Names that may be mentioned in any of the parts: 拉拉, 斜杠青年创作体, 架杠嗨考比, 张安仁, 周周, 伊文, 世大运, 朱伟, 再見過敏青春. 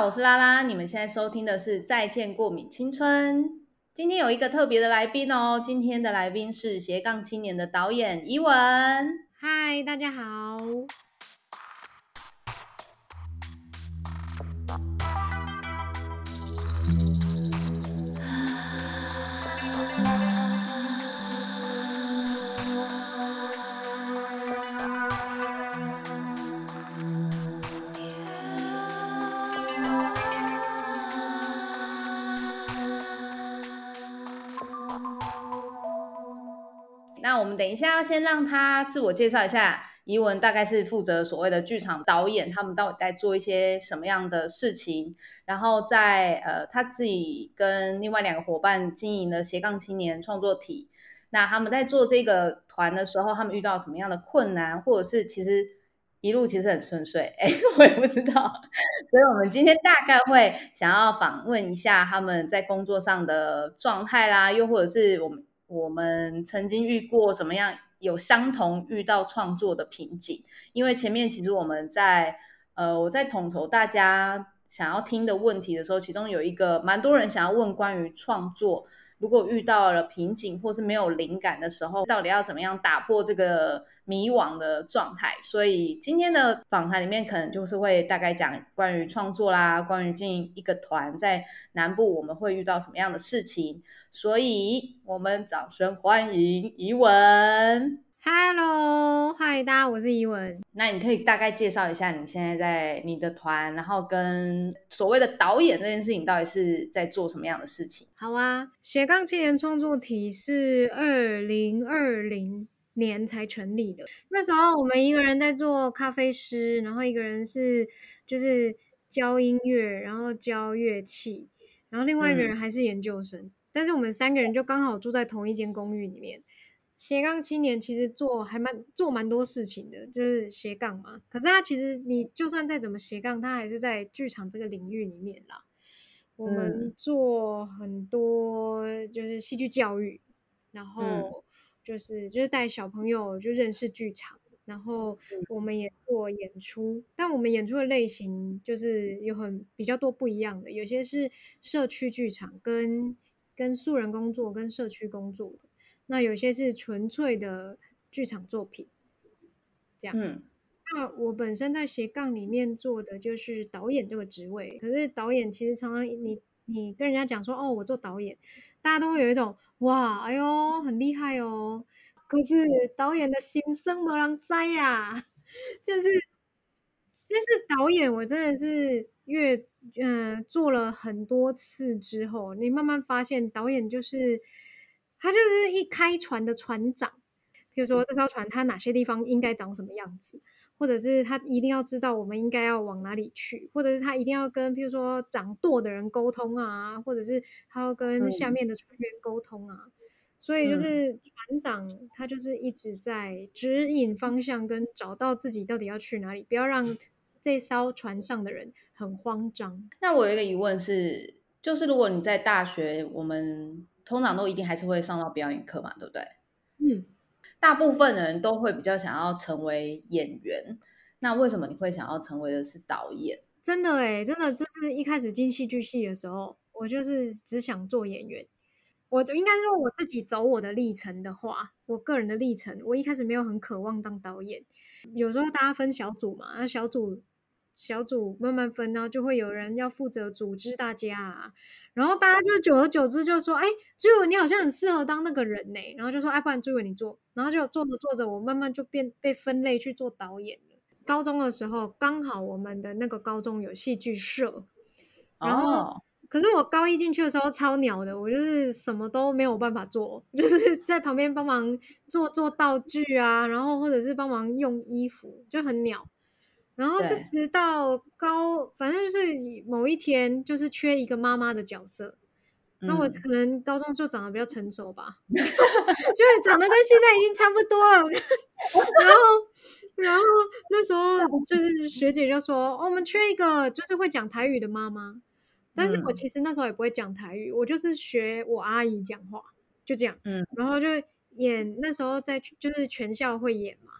好，我是拉拉，你们现在收听的是再见过敏青春。今天有一个特别的来宾哦，今天的来宾是斜杠青年的导演伊文。嗨，大家好。那我们等一下要先让他自我介绍一下，伊文大概是负责所谓的剧场导演，他们到底在做一些什么样的事情，然后在他自己跟另外两个伙伴经营的斜杠青年创作体，那他们在做这个团的时候，他们遇到什么样的困难，或者是其实一路其实很顺遂，我也不知道。所以我们今天大概会想要访问一下他们在工作上的状态啦，又或者是我们曾经遇过怎么样有相同遇到创作的瓶颈，因为前面其实我们在我在统筹大家想要听的问题的时候，其中有一个蛮多人想要问关于创作如果遇到了瓶颈或是没有灵感的时候，到底要怎么样打破这个迷惘的状态，所以今天的访谈里面可能就是会大概讲关于创作啦，关于经营一个团在南部我们会遇到什么样的事情，所以我们掌声欢迎伊文。Hello， 嗨大家，我是伊文。那你可以大概介绍一下你现在在你的团，然后跟所谓的导演这件事情到底是在做什么样的事情？好啊，斜杠青年创作体是2020年才成立的，那时候我们一个人在做咖啡师，然后一个人是就是教音乐，然后教乐器，然后另外一个人还是研究生，但是我们三个人就刚好住在同一间公寓里面。斜杠青年其实做蛮多事情的，就是斜杠嘛。可是他其实你就算再怎么斜杠，他还是在剧场这个领域里面啦。我们做很多就是戏剧教育，然后就是带小朋友就认识剧场，然后我们也做演出，但我们演出的类型就是有比较多不一样的，有些是社区剧场跟素人工作跟社区工作的。那有些是纯粹的剧场作品，这样。那我本身在斜杠里面做的就是导演这个职位，可是导演其实常常你跟人家讲说哦我做导演，大家都会有一种哇哎呦很厉害哦，可是导演的心声没人知啦，就是导演我真的是越做了很多次之后，你慢慢发现导演就是。他就是一开船的船长，比如说这艘船它哪些地方应该长什么样子，或者是他一定要知道我们应该要往哪里去，或者是他一定要跟比如说掌舵的人沟通啊，或者是他要跟下面的船员沟通啊，所以就是船长他就是一直在指引方向跟找到自己到底要去哪里，不要让这艘船上的人很慌张。那我有一个疑问是，就是如果你在大学，我们通常都一定还是会上到表演课嘛，对不对？大部分的人都会比较想要成为演员，那为什么你会想要成为的是导演？真的耶，真的就是一开始进戏剧系的时候，我就是只想做演员。我应该说我自己走我的历程的话，我个人的历程，我一开始没有很渴望当导演。有时候大家分小组嘛，小组慢慢分，然后就会有人要负责组织大家啊，然后大家就久而久之就说，哎，朱伟你好像很适合当那个人呢，然后就说，哎，不然朱伟你做，然后就做着，我慢慢就被分类去做导演了。高中的时候，刚好我们的那个高中有戏剧社，然后可是我高一进去的时候超鸟的，我就是什么都没有办法做，就是在旁边帮忙做道具啊，然后或者是帮忙用衣服，就很鸟。然后是直到反正就是某一天就是缺一个妈妈的角色，那我可能高中就长得比较成熟吧，就是长得跟现在已经差不多了。然后那时候就是学姐就说，哦，我们缺一个就是会讲台语的妈妈，但是我其实那时候也不会讲台语，我就是学我阿姨讲话，就这样。然后就演，那时候在就是全校会演嘛，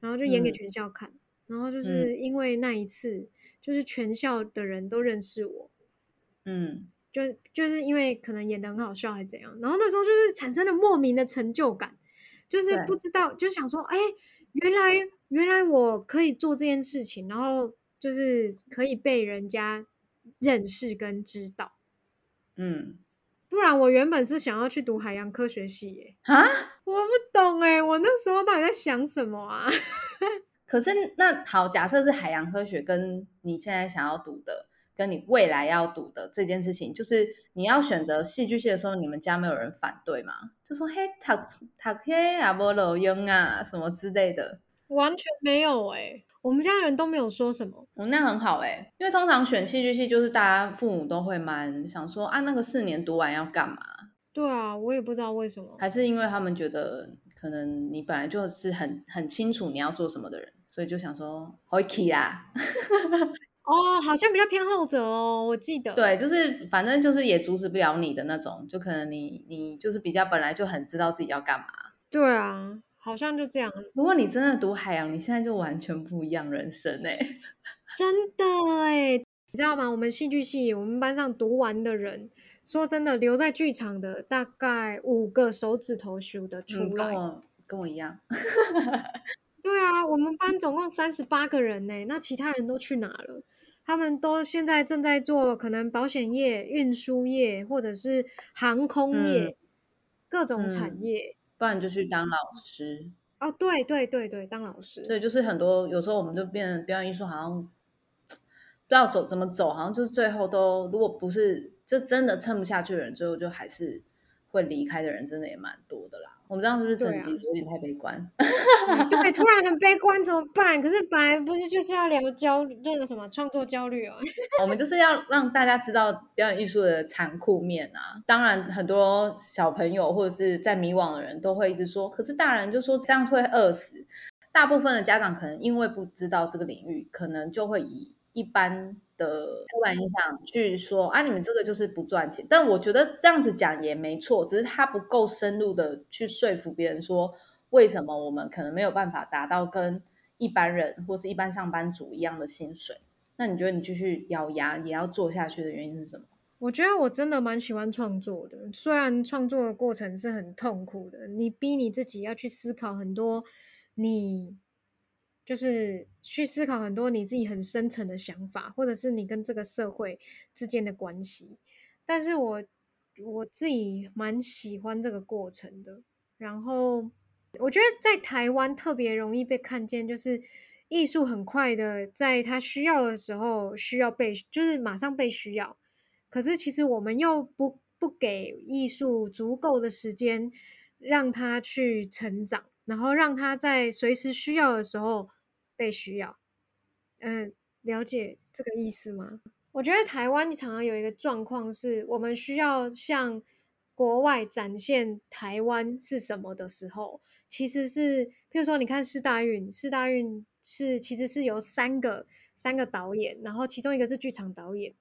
然后就演给全校看。然后就是因为那一次，就是全校的人都认识我，就是因为可能演得很好笑还是怎样，然后那时候就是产生了莫名的成就感，就是不知道就想说，哎，原来我可以做这件事情，然后就是可以被人家认识跟知道，不然我原本是想要去读海洋科学系耶，啊，我不懂哎，我那时候到底在想什么啊？可是那好，假设是海洋科学跟你现在想要读的，跟你未来要读的这件事情，就是你要选择戏剧系的时候，你们家没有人反对吗？就说嘿，读啊没路用啊什么之类的，完全没有欸，我们家人都没有说什么。那很好欸，因为通常选戏剧系就是大家父母都会蛮想说啊，那个4年读完要干嘛？对啊，我也不知道为什么，还是因为他们觉得可能你本来就是很清楚你要做什么的人，所以就想说好起啦。哦，好像比较偏后者哦，我记得。对，就是反正就是也阻止不了你的那种，就可能你就是比较本来就很知道自己要干嘛。对啊，好像就这样。如果你真的读海洋，你现在就完全不一样人生欸。真的欸，你知道吗？我们戏剧系，我们班上读完的人，说真的，留在剧场的大概5个手指头数得出来。跟我一样。对啊，我们班总共38个人欸，那其他人都去哪了？他们都现在正在做可能保险业、运输业，或者是航空业，各种产业。不然就去当老师哦，对对对对，当老师。所以就是很多有时候我们就变成表演艺术，好像不知道怎么走，好像就是最后都如果不是就真的撑不下去的人，最后就还是会离开的人，真的也蛮多的啦。我们这样是不是整集有点太悲观？ 对，突然很悲观怎么办？可是本来不是就是要聊那个什么创作焦虑哦。我们就是要让大家知道表演艺术的残酷面啊。当然很多小朋友或者是在迷惘的人都会一直说，可是大人就说这样会饿死。大部分的家长可能因为不知道这个领域，可能就会以一般的刻板印象去说啊，你们这个就是不赚钱，但我觉得这样子讲也没错，只是他不够深入的去说服别人说为什么我们可能没有办法达到跟一般人或是一般上班族一样的薪水。那你觉得你继续咬牙也要做下去的原因是什么？我觉得我真的蛮喜欢创作的，虽然创作的过程是很痛苦的，你逼你自己要去思考很多，你就是去思考很多你自己很深层的想法，或者是你跟这个社会之间的关系，但是我自己蛮喜欢这个过程的。然后我觉得在台湾特别容易被看见，就是艺术很快的在它需要的时候就是马上被需要，可是其实我们又不给艺术足够的时间让它去成长，然后让它在随时需要的时候被需要。了解这个意思吗？我觉得台湾常常有一个状况是，我们需要向国外展现台湾是什么的时候，其实是譬如说你看世大运是其实是由三个导演，然后其中一个是剧场导演，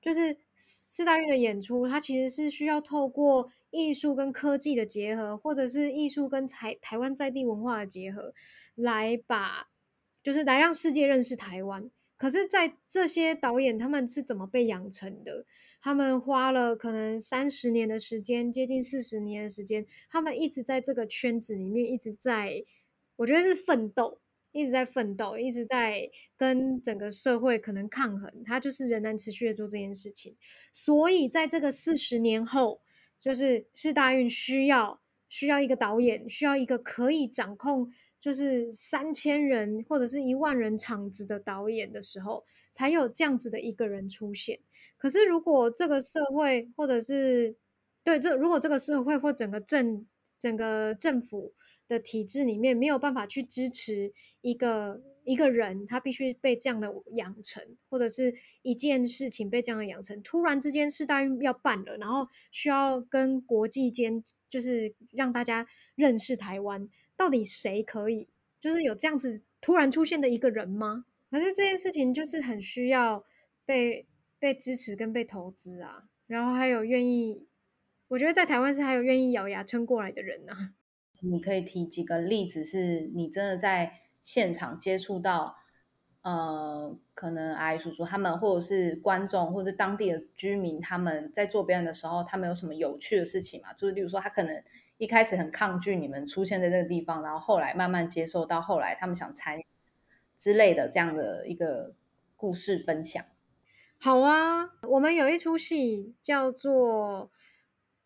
就是世大运的演出，它其实是需要透过艺术跟科技的结合，或者是艺术跟台湾在地文化的结合，就是来让世界认识台湾。可是在这些导演他们是怎么被养成的？他们花了可能30年的时间，接近40年的时间，他们一直在这个圈子里面，一直在，我觉得是奋斗，一直在跟整个社会可能抗衡，他就是仍然持续的做这件事情。所以在这个40年后，就是世大运需要一个导演，需要一个可以掌控就是3000人或者是10000人场子的导演的时候，才有这样子的一个人出现。可是如果这个社会或者是如果这个社会或整个政府的体制里面没有办法去支持一个人，他必须被这样的养成，或者是一件事情被这样的养成，突然之间世大运要办了，然后需要跟国际间就是让大家认识台湾，到底谁可以就是有这样子突然出现的一个人吗？可是这件事情就是很需要被支持跟被投资啊，然后还有愿意，我觉得在台湾是还有愿意咬牙撑过来的人啊。你可以提几个例子是你真的在现场接触到可能阿姨叔叔他们或者是观众或者是当地的居民，他们在做表演的时候他们有什么有趣的事情嘛，就是例如说他可能一开始很抗拒你们出现在这个地方，然后后来慢慢接受，到后来他们想参与之类的，这样的一个故事分享。好啊，我们有一出戏叫做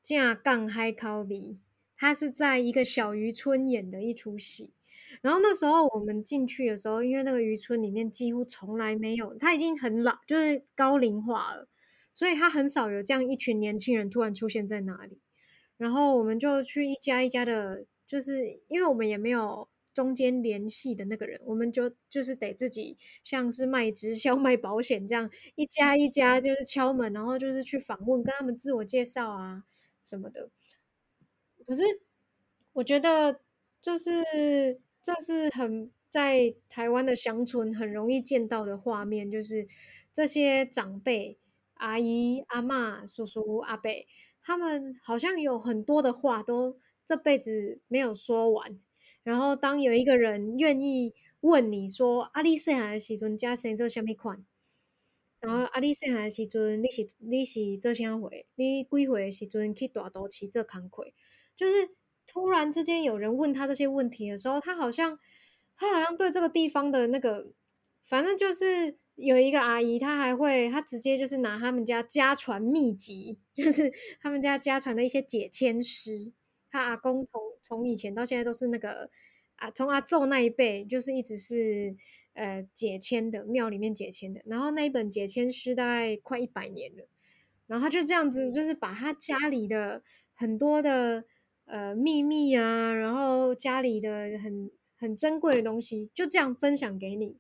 架杠嗨考比，它是在一个小渔村演的一出戏。然后那时候我们进去的时候，因为那个渔村里面几乎从来没有，它已经很老，就是高龄化了，所以它很少有这样一群年轻人突然出现在那里。然后我们就去一家一家的，就是因为我们也没有中间联系的那个人，我们就是得自己像是卖直销卖保险这样，一家一家就是敲门，然后就是去访问，跟他们自我介绍啊什么的。可是我觉得就是这是很在台湾的乡村很容易见到的画面，就是这些长辈阿姨阿嬷叔叔阿伯，他们好像有很多的话都这辈子没有说完，然后当有一个人愿意问你说啊你小孩的时候这生做什么款，然后啊你小孩的时候你是做什么回，你几岁的时候去大都市做工课，就是突然之间有人问他这些问题的时候，他好像对这个地方的那个，反正就是有一个阿姨，她直接就是拿他们家家传秘籍，就是他们家家传的一些解签诗。他阿公从以前到现在都是那个啊，从阿祖那一辈就是一直是解签的，庙里面解签的。然后那一本解签诗大概快100年了，然后他就这样子，就是把他家里的很多的秘密啊，然后家里的很珍贵的东西就这样分享给你，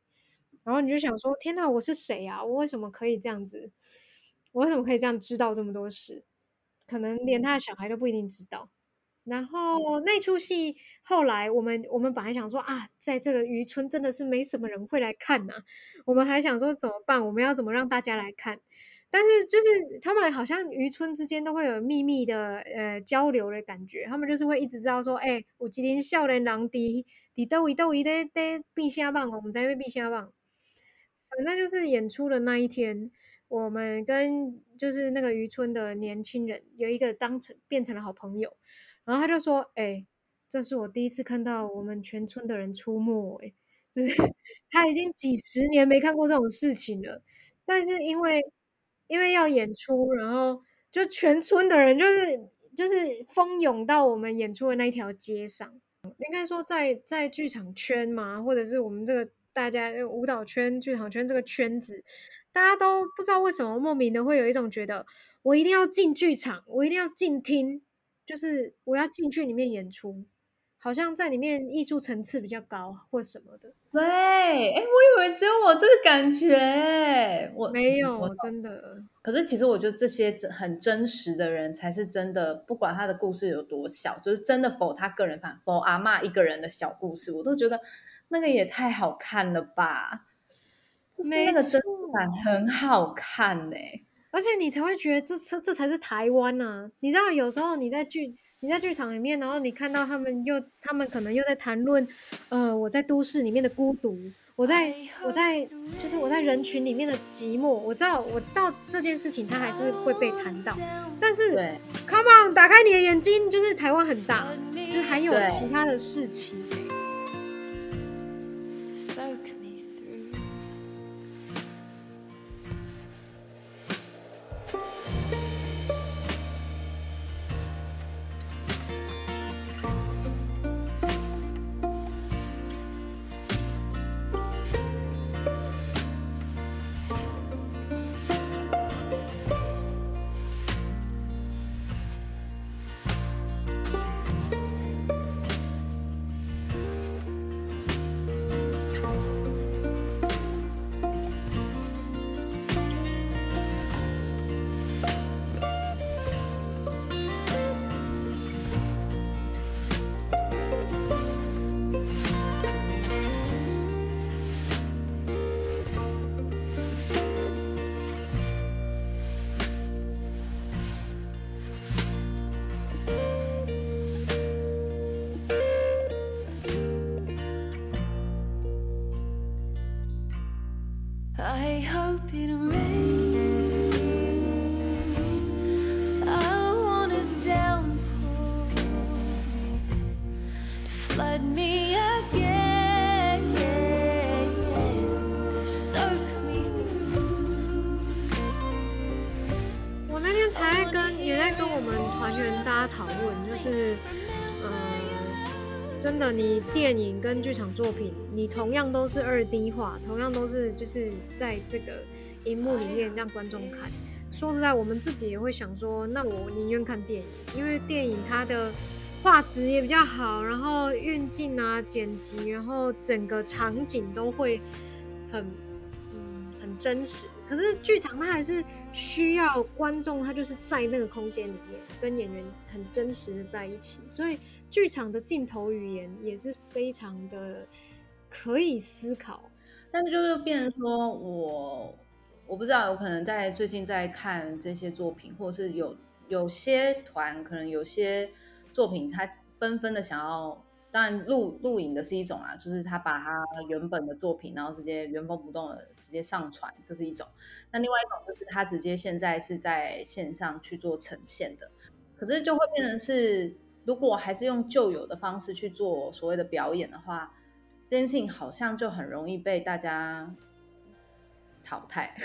然后你就想说天哪，我是谁啊，我为什么可以这样知道这么多事，可能连他的小孩都不一定知道。然后那出戏后来我们本来想说啊，在这个渔村真的是没什么人会来看啊，我们还想说怎么办，我们要怎么让大家来看，但是就是他们好像渔村之间都会有秘密的交流的感觉，他们就是会一直知道说有一个少年人在哪里在变什么，我们知道要变什么。反正就是演出的那一天，我们跟就是那个渔村的年轻人有一个变成了好朋友，然后他就说这是我第一次看到我们全村的人出没，就是他已经几十年没看过这种事情了，但是因为要演出，然后就全村的人就是蜂拥到我们演出的那一条街上。应该说在剧场圈嘛，或者是我们这个大家舞蹈圈剧场圈这个圈子，大家都不知道为什么莫名的会有一种觉得我一定要进剧场，我一定要进厅，就是我要进去里面演出，好像在里面艺术层次比较高或什么的。对，我以为只有我这个感觉，我没有，我真的。可是其实我觉得这些很真实的人才是真的，不管他的故事有多小，就是真的否他个人反否阿嬷一个人的小故事，我都觉得那个也太好看了吧，就是那个真实感很好看欸，而且你才会觉得这才是台湾啊！你知道有时候你在剧场里面，然后你看到他们可能又在谈论，我在都市里面的孤独，我在人群里面的寂寞。我知道这件事情，它还是会被谈到。但是 ，Come on， 打开你的眼睛，就是台湾很大，就是还有其他的事情。我那天也在跟我们团员大家讨论，就是真的，你电影跟剧场作品，你同样都是2D 化，同样都是就是在这个荧幕里面让观众看。说实在，我们自己也会想说，那我宁愿看电影，因为电影它的画质也比较好，然后运镜啊、剪辑，然后整个场景都会很真实。可是剧场它还是需要观众，他就是在那个空间里面跟演员很真实的在一起，所以剧场的镜头语言也是非常的可以思考。但是就是变成说我不知道，我可能在最近在看这些作品，或者是有些团可能有些作品他纷纷的想要，当然录影的是一种啦，就是他把他原本的作品然后直接原封不动的直接上传，这是一种。那另外一种就是他直接现在是在线上去做呈现的，可是就会变成是如果还是用旧有的方式去做所谓的表演的话，这件事情好像就很容易被大家淘汰。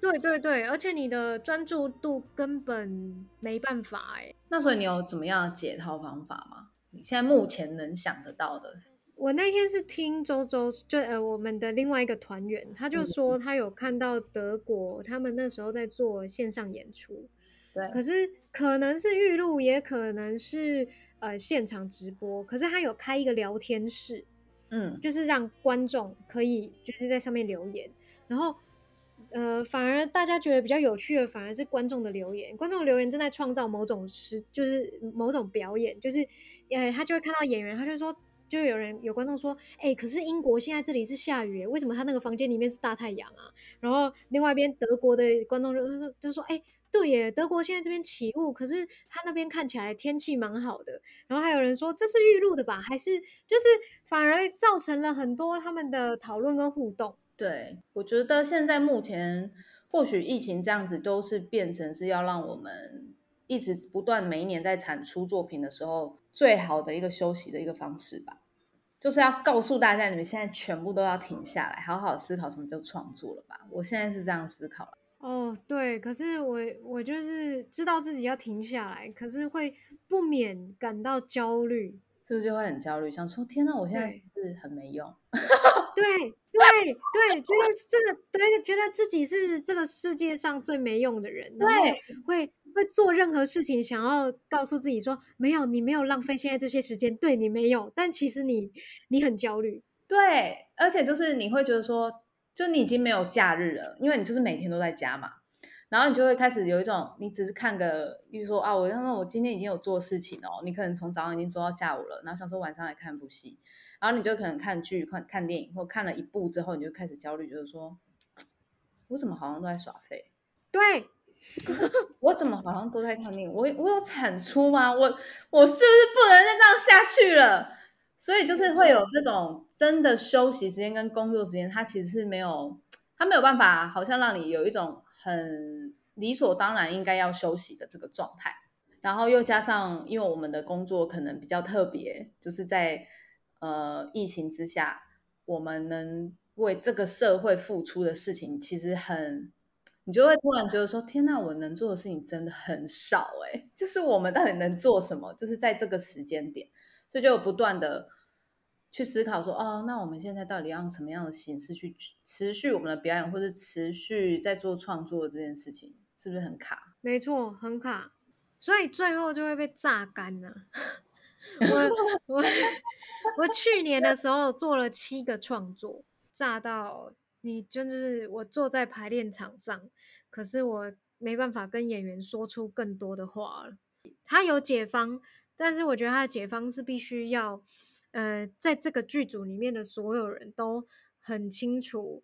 对对对，而且你的专注度根本没办法耶。那所以你有怎么样的解套方法吗？你现在目前能想得到的？我那天是听周周，就我们的另外一个团员，他就说他有看到德国他们那时候在做线上演出，对，可是可能是预录，也可能是现场直播，可是他有开一个聊天室，就是让观众可以就是在上面留言，然后反而大家觉得比较有趣的反而是观众的留言，观众的留言正在创造某种就是某种表演，就是他就会看到演员，他就说，就有观众说，可是英国现在这里是下雨，为什么他那个房间里面是大太阳啊？然后另外一边德国的观众就说，对耶，德国现在这边起雾，可是他那边看起来天气蛮好的。然后还有人说这是预录的吧，还是就是反而造成了很多他们的讨论跟互动。对，我觉得现在目前或许疫情这样子都是变成是要让我们一直不断每一年在产出作品的时候最好的一个休息的一个方式吧，就是要告诉大家你们现在全部都要停下来好好思考什么叫创作了吧，我现在是这样思考了。对，可是我就是知道自己要停下来，可是会不免感到焦虑。是不是就会很焦虑，想说天哪，我现在是不是很没用？对，就是这个，对，觉得自己是这个世界上最没用的人，然后会做任何事情，想要告诉自己说没有，你没有浪费现在这些时间，对你没有，但其实你很焦虑。对，而且就是你会觉得说，就你已经没有假日了，因为你就是每天都在家嘛。然后你就会开始有一种，你只是看个，比如说啊，我今天已经有做事情哦，你可能从早上已经做到下午了，然后想说晚上来看部戏，然后你就可能看剧、看电影，或看了一部之后，你就开始焦虑，就是说，我怎么好像都在耍废？对，我怎么好像都在看电影？我有产出吗？我是不是不能再这样下去了？所以就是会有那种真的休息时间跟工作时间，它其实是没有办法，好像让你有一种很理所当然应该要休息的这个状态。然后又加上因为我们的工作可能比较特别，就是在疫情之下，我们能为这个社会付出的事情其实你就会突然觉得说天哪，我能做的事情真的很少，就是我们到底能做什么，就是在这个时间点，所以就不断的去思考说，那我们现在到底要用什么样的形式去持续我们的表演，或者持续在做创作这件事情，是不是很卡？没错，很卡，所以最后就会被榨干了。我去年的时候做了7个创作，榨到你就是我坐在排练场上，可是我没办法跟演员说出更多的话了。他有解方，但是我觉得他的解方是必须要在这个剧组里面的所有人都很清楚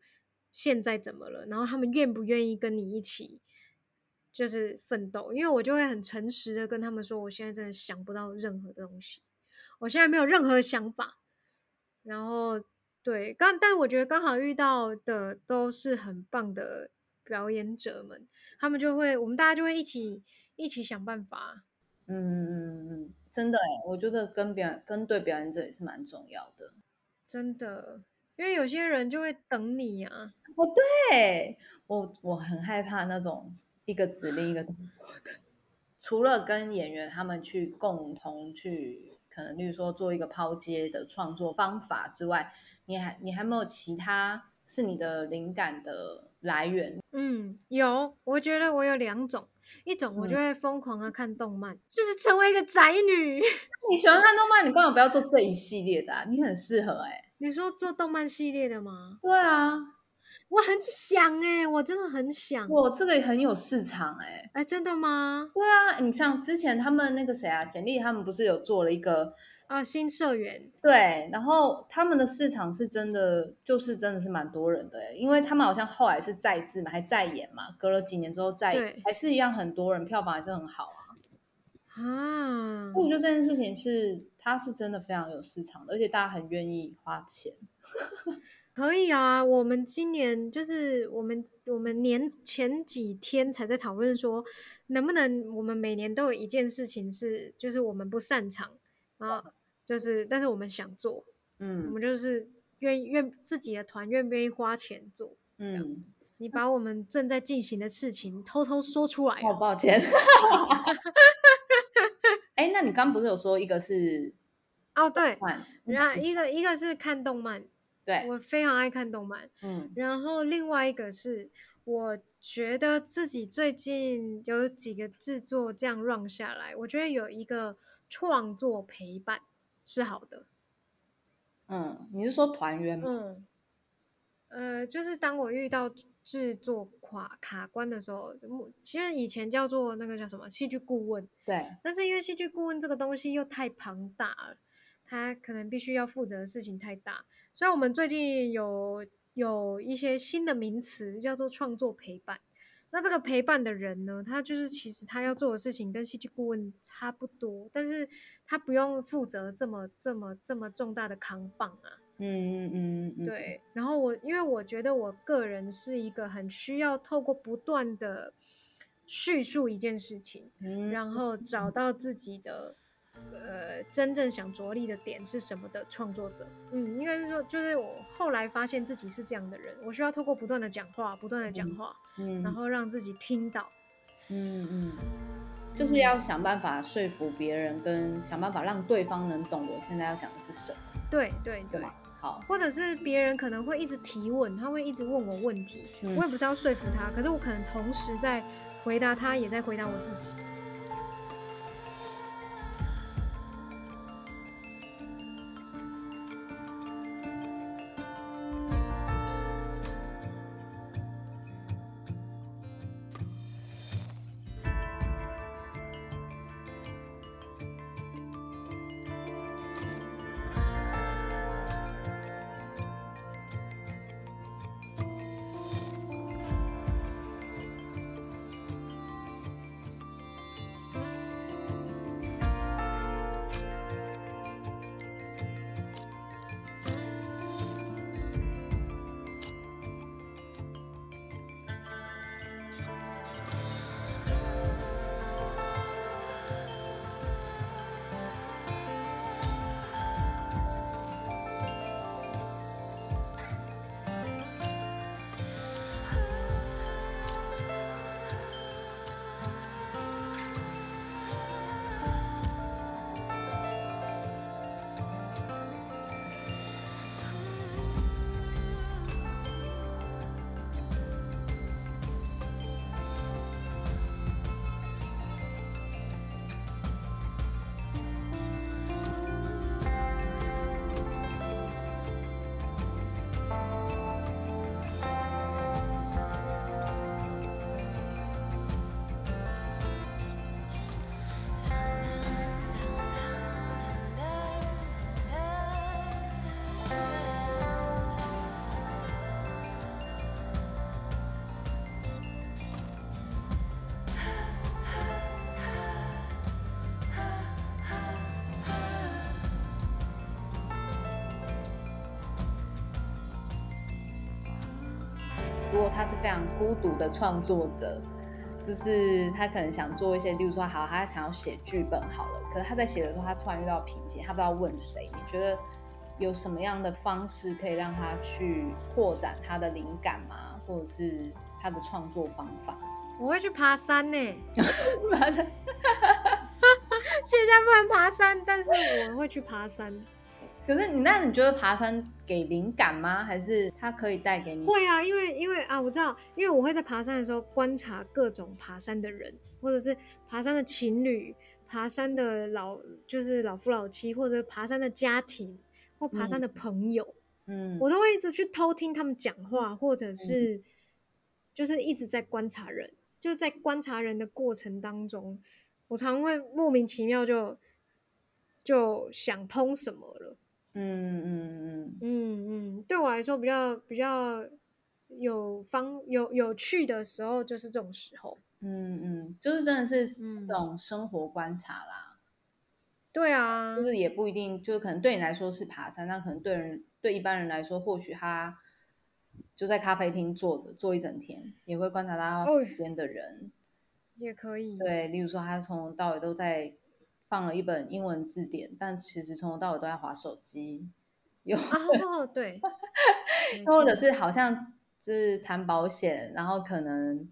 现在怎么了，然后他们愿不愿意跟你一起就是奋斗。因为我就会很诚实的跟他们说，我现在真的想不到任何东西，我现在没有任何想法，然后对，但我觉得刚好遇到的都是很棒的表演者们，我们大家就会一起想办法。真的耶，我觉得跟对表演者也是蛮重要的。真的，因为有些人就会等你呀、哦，对，我很害怕那种一个指令一个动作的。除了跟演员他们去共同去，可能例如说做一个抛接的创作方法之外，你还没有其他是你的灵感的来源？有，我觉得我有两种，一种我就会疯狂的看动漫，就是成为一个宅女。你喜欢看动漫，你根本不要做这一系列的啊，你很适合欸。你说做动漫系列的吗？对啊，我很想欸，我真的很想。我这个也很有市场欸。哎，真的吗？对啊，你像之前他们那个谁啊，简历他们不是有做了一个啊新社员？对，然后他们的市场是真的，就是真的是蛮多人的欸，因为他们好像后来是再制嘛，还再演嘛，隔了几年之后再演，对还是一样很多人，票房还是很好啊。啊，所以我觉得这件事情它是真的非常有市场的，而且大家很愿意花钱。可以啊，我们今年就是我们年前几天才在讨论说，能不能我们每年都有一件事情是就是我们不擅长，然后就是但是我们想做，我们就是愿自己的团愿不愿意花钱做，这样你把我们正在进行的事情偷偷说出来。好抱歉。哎，那你刚不是有说一个是哦对，然后一个是看动漫。对，我非常爱看动漫，然后另外一个是我觉得自己最近有几个制作这样 run 下来，我觉得有一个创作陪伴是好的。你是说团员吗？就是当我遇到制作卡关的时候，其实以前叫做那个叫什么戏剧顾问，对，但是因为戏剧顾问这个东西又太庞大了，他可能必须要负责的事情太大，所以我们最近有一些新的名词叫做创作陪伴。那这个陪伴的人呢，他就是其实他要做的事情跟戏剧顾问差不多，但是他不用负责这么重大的扛棒啊。对。然后因为我觉得我个人是一个很需要透过不断的叙述一件事情，然后找到自己的真正想着力的点是什么的创作者。应该是说，就是我后来发现自己是这样的人，我需要透过不断的讲话，然后让自己听到，就是要想办法说服别人，跟想办法让对方能懂我现在要讲的是什么。对，好，或者是别人可能会一直提问，他会一直问我问题，我也不是要说服他，可是我可能同时在回答他，也在回答我自己。果他是非常孤独的创作者，就是他可能想做一些，例如说，好，他想要写剧本好了，可是他在写的时候，他突然遇到瓶颈，他不知道问谁。你觉得有什么样的方式可以让他去扩展他的灵感吗？或者是他的创作方法？我会去爬山呢、欸，爬山。现在不能爬山，但是我会去爬山。可是你觉得爬山给灵感吗？还是它可以带给你？会啊，因为啊，我知道，因为我会在爬山的时候观察各种爬山的人，或者是爬山的情侣、爬山的就是老夫老妻，或者爬山的家庭，或爬山的朋友，嗯，我都会一直去偷听他们讲话，或者是、就是一直在观察人，就是在观察人的过程当中，我常会莫名其妙就想通什么了。对我来说比较有趣的时候就是这种时候，就是真的是这种生活观察啦。对啊，就是也不一定，就可能对你来说是爬山，那可能对一般人来说，或许他就在咖啡厅坐一整天，也会观察到旁边的人，也可以。对，例如说他从头到尾都在放了一本英文字典，但其实从头到尾都在滑手机。对，或者是好像是谈保险，然后可能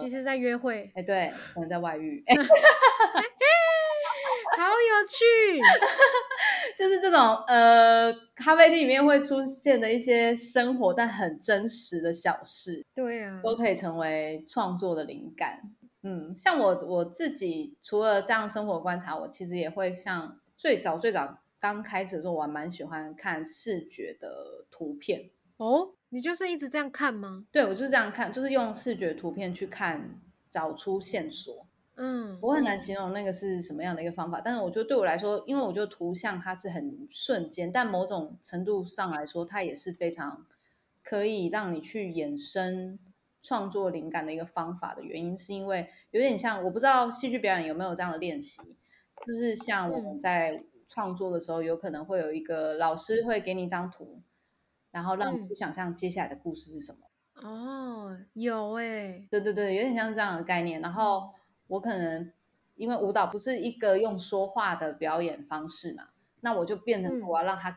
其实在约会，对，可能在外遇，好有趣。就是这种咖啡厅里面会出现的一些生活但很真实的小事，对啊，都可以成为创作的灵感。像我自己除了这样生活观察，我其实也会像最早刚开始的时候，我还蛮喜欢看视觉的图片。哦，你就是一直这样看吗？对，我就是这样看，就是用视觉图片去看，找出线索。我很难形容那个是什么样的一个方法，但是我觉得对我来说，因为我觉得图像它是很瞬间，但某种程度上来说，它也是非常可以让你去衍生创作灵感的一个方法的原因，是因为有点像，我不知道戏剧表演有没有这样的练习，就是像我们在创作的时候，有可能会有一个老师会给你一张图，然后让你去想象接下来的故事是什么。有欸，对，有点像这样的概念。然后我可能因为舞蹈不是一个用说话的表演方式嘛，那我就变成我要让它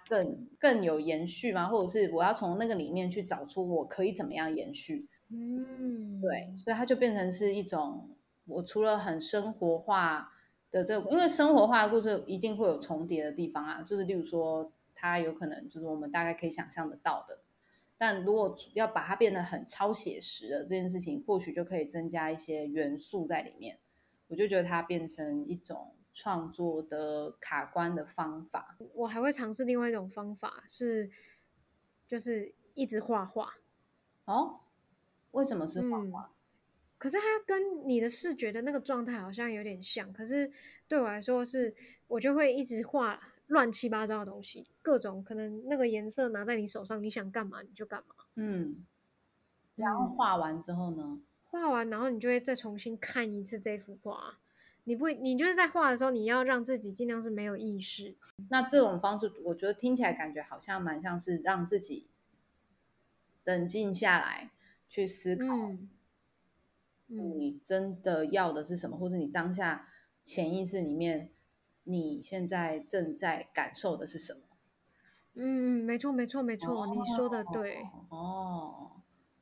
更有延续嘛，或者是我要从那个里面去找出我可以怎么样延续。对，所以它就变成是一种，我除了很生活化的这个，因为生活化的故事一定会有重叠的地方啊，就是例如说它有可能就是我们大概可以想象得到的，但如果要把它变得很超写实的这件事情，或许就可以增加一些元素在里面。我就觉得它变成一种创作的卡关的方法。我还会尝试另外一种方法，是就是一直画画。为什么是画画？可是它跟你的视觉的那个状态好像有点像，可是对我来说是，我就会一直画乱七八糟的东西，各种可能那个颜色拿在你手上，你想干嘛你就干嘛。然后画完之后呢？画完然后你就会再重新看一次这幅画，你就是在画的时候，你要让自己尽量是没有意识。那这种方式我觉得听起来感觉好像蛮像是让自己冷静下来去思考你真的要的是什么，或者你当下潜意识里面你现在正在感受的是什么？没错，你说的对。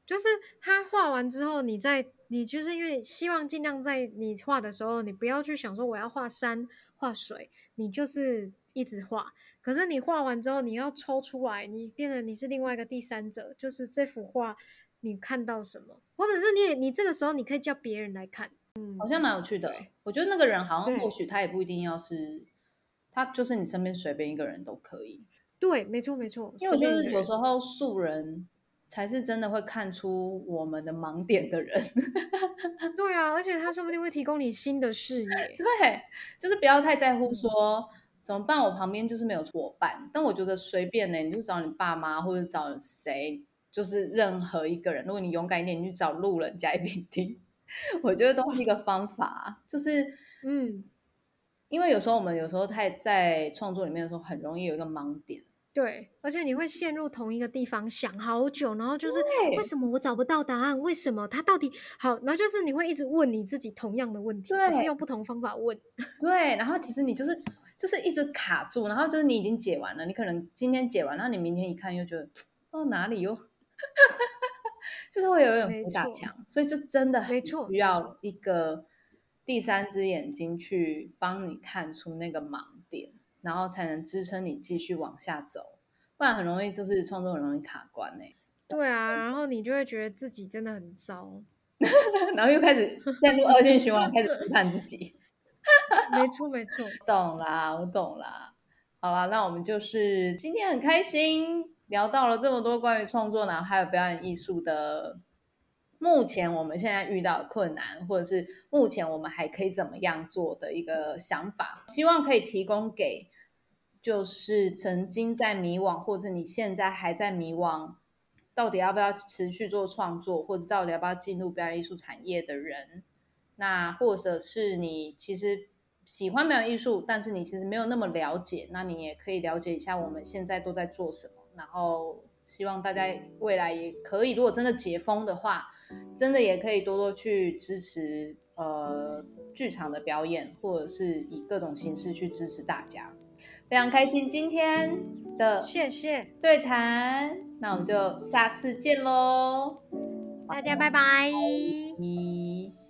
就是他画完之后，你就是因为希望尽量在你画的时候，你不要去想说我要画山画水，你就是一直画。可是你画完之后，你要抽出来，你变成你是另外一个第三者，就是这幅画你看到什么，或者是你这个时候你可以叫别人来看。好像蛮有趣的。我觉得那个人好像或许他也不一定要是，他就是你身边随便一个人都可以。对，没错。因为我觉得有时候素人才是真的会看出我们的盲点的人。对啊，而且他说不定会提供你新的视野。对，就是不要太在乎说怎么办，我旁边就是没有伙伴。但我觉得随便你就找你爸妈或者找谁，就是任何一个人。如果你勇敢一点，你去找路人甲乙丙丁。我觉得都是一个方法，就是因为有时候我们太在创作里面的时候，很容易有一个盲点。对，而且你会陷入同一个地方想好久，然后就是为对什么我找不到答案？为什么他到底好？然后就是你会一直问你自己同样的问题，只是对用不同方法问。对，然后其实你就是一直卡住，然后就是你已经解完了，你可能今天解完，然后你明天一看又觉得到哪里又，就是会有一种没鬼打错，墙，所以就真的很没错，需没错。要一个第三只眼睛去帮你看出那个盲点，然后才能支撑你继续往下走，不然很容易就是创作很容易卡关呢、对啊，然后你就会觉得自己真的很糟。然后又开始陷入恶性循环，开始批判自己。没错，没错。懂啦，我懂啦。好啦，那我们就是今天很开心聊到了这么多关于创作，然后还有表演艺术的，目前我们现在遇到的困难，或者是目前我们还可以怎么样做的一个想法，希望可以提供给就是曾经在迷惘，或者你现在还在迷惘，到底要不要持续做创作，或者到底要不要进入表演艺术产业的人。那或者是你其实喜欢表演艺术，但是你其实没有那么了解，那你也可以了解一下我们现在都在做什么。然后希望大家未来也可以，如果真的解封的话，真的也可以多多去支持剧场的表演，或者是以各种形式去支持大家。非常开心今天的谢谢对谈，那我们就下次见喽，大家，拜拜。拜。